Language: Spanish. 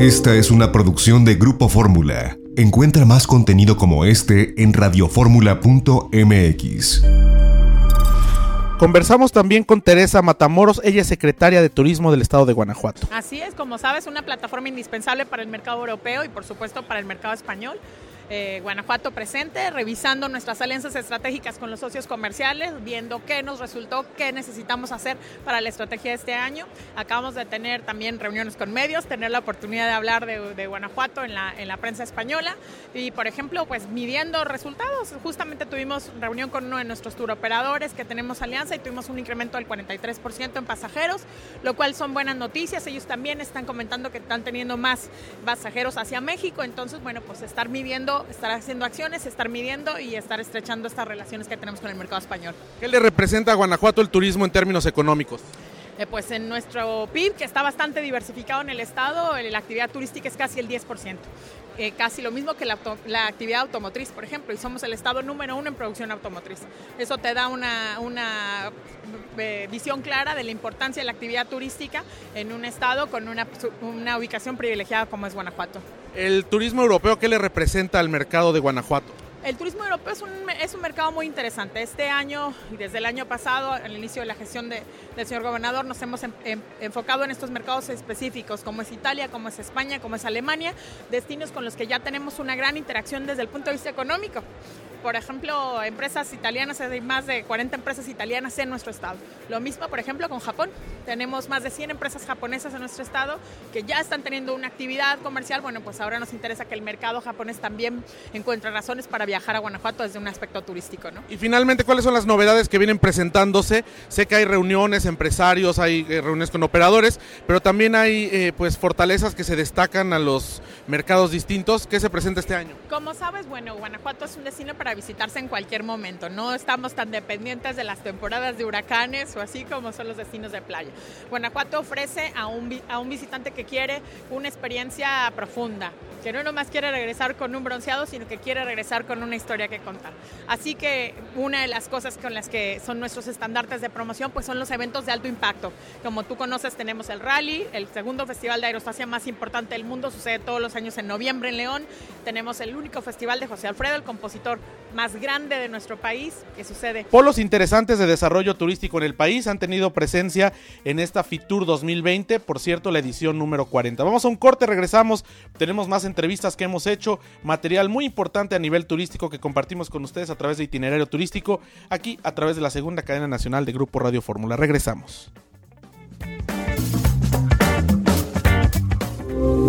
Esta es una producción de Grupo Fórmula. Encuentra más contenido como este en Radioformula.mx. Conversamos también con Teresa Matamoros, ella es secretaria de Turismo del Estado de Guanajuato. Así es, como sabes, una plataforma indispensable para el mercado europeo y por supuesto para el mercado español. Guanajuato presente, revisando nuestras alianzas estratégicas con los socios comerciales, viendo qué nos resultó, qué necesitamos hacer para la estrategia de este año. Acabamos de tener también reuniones con medios, tener la oportunidad de hablar de Guanajuato en la prensa española y, por ejemplo, pues midiendo resultados. Justamente tuvimos reunión con uno de nuestros turoperadores que tenemos alianza y tuvimos un incremento del 43% en pasajeros, lo cual son buenas noticias. Ellos también están comentando que están teniendo más pasajeros hacia México, entonces, bueno, pues estar midiendo, estar haciendo acciones, estar midiendo y estar estrechando estas relaciones que tenemos con el mercado español. ¿Qué le representa a Guanajuato el turismo en términos económicos? Pues en nuestro PIB, que está bastante diversificado en el estado, la actividad turística es casi el 10%. Casi lo mismo que la actividad automotriz, por ejemplo, y somos el estado número 1 en producción automotriz. Eso te da una visión clara de la importancia de la actividad turística en un estado con una ubicación privilegiada como es Guanajuato. ¿El turismo europeo qué le representa al mercado de Guanajuato? El turismo europeo es un mercado muy interesante. Este año y desde el año pasado, al inicio de la gestión del señor gobernador, nos hemos enfocado en estos mercados específicos, como es Italia, como es España, como es Alemania, destinos con los que ya tenemos una gran interacción desde el punto de vista económico. Por ejemplo, empresas italianas, hay más de 40 empresas italianas en nuestro estado. Lo mismo, por ejemplo, con Japón. Tenemos más de 100 empresas japonesas en nuestro estado que ya están teniendo una actividad comercial. Bueno, pues ahora nos interesa que el mercado japonés también encuentre razones para viajar a Guanajuato desde un aspecto turístico, ¿no? Y finalmente, ¿cuáles son las novedades que vienen presentándose? Sé que hay reuniones, empresarios, hay reuniones con operadores, pero también hay fortalezas que se destacan a los mercados distintos. ¿Qué se presenta este año? Como sabes, bueno, Guanajuato es un destino para visitarse en cualquier momento. No estamos tan dependientes de las temporadas de huracanes o así como son los destinos de playa. Guanajuato ofrece a un visitante que quiere una experiencia profunda, que no nomás quiere regresar con un bronceado, sino que quiere regresar con una historia que contar. Así que una de las cosas con las que son nuestros estandartes de promoción pues son los eventos de alto impacto. Como tú conoces, tenemos el Rally, el segundo festival de aerostasia más importante del mundo, sucede todos los años en noviembre en León. Tenemos el único festival de José Alfredo, el compositor más grande de nuestro país, que sucede. Polos interesantes de desarrollo turístico en el país han tenido presencia en esta Fitur 2020, por cierto, la edición número 40. Vamos a un corte, regresamos, tenemos más entrevistas que hemos hecho, material muy importante a nivel turístico que compartimos con ustedes a través de Itinerario Turístico, aquí a través de la segunda cadena nacional de Grupo Radio Fórmula. Regresamos.